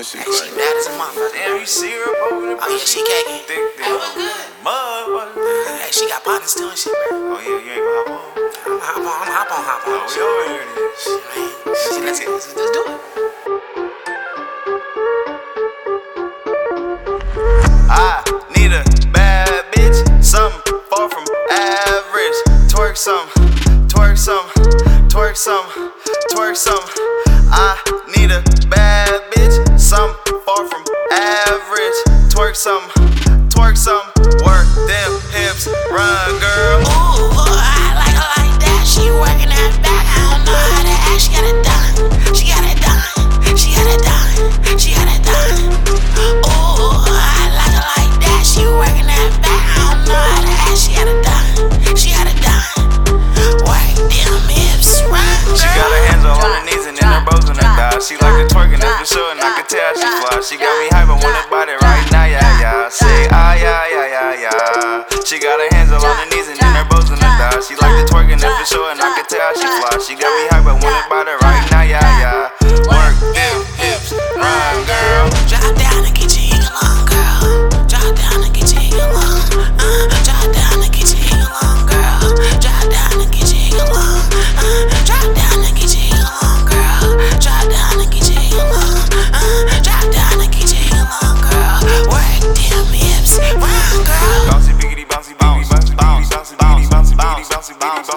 this shit crazy. She mad as a motherfucker. Damn, you see her over the bitch? She caggy. Motherfucker. Hey, she got partners too and shit, bro. Oh, yeah, you ain't gonna hop on. I'm hop on. Oh, we over here, man. See, let's do it. I need a bad bitch, something far from average. Twerk some. I need a bad bitch, something far from average. Twerk some. Work them hips, run, girl. Ooh, boy, I like that. She working that back. I don't know how to act. She got it done. Ooh, I like that. She working that back. I don't know how to act. She got it done. Work them hips, run, girl. She got her hands on her knees and in her bows on her thighs. She like to twerking, that's for sure, and I can tell she fly. She got me hyping, wanna body right now, yeah. Say ah, yeah. She got her hands on her knees and in her bows on her thighs. She like to twerking, that's for sure, and I can tell she fly. She got me hyping, wanna body right now, yeah. Work them hips, run, girl. Drop down and get your heel on, girl. Drop down and get your heel on. Drop down and get your heel on, girl. Drop down and get your heel on. Drop down and get your heel on, girl. Drop down and get your heel on. Drop down and get your heel on, girl. Work them hips, run, girl. Bouncy biggity bouncy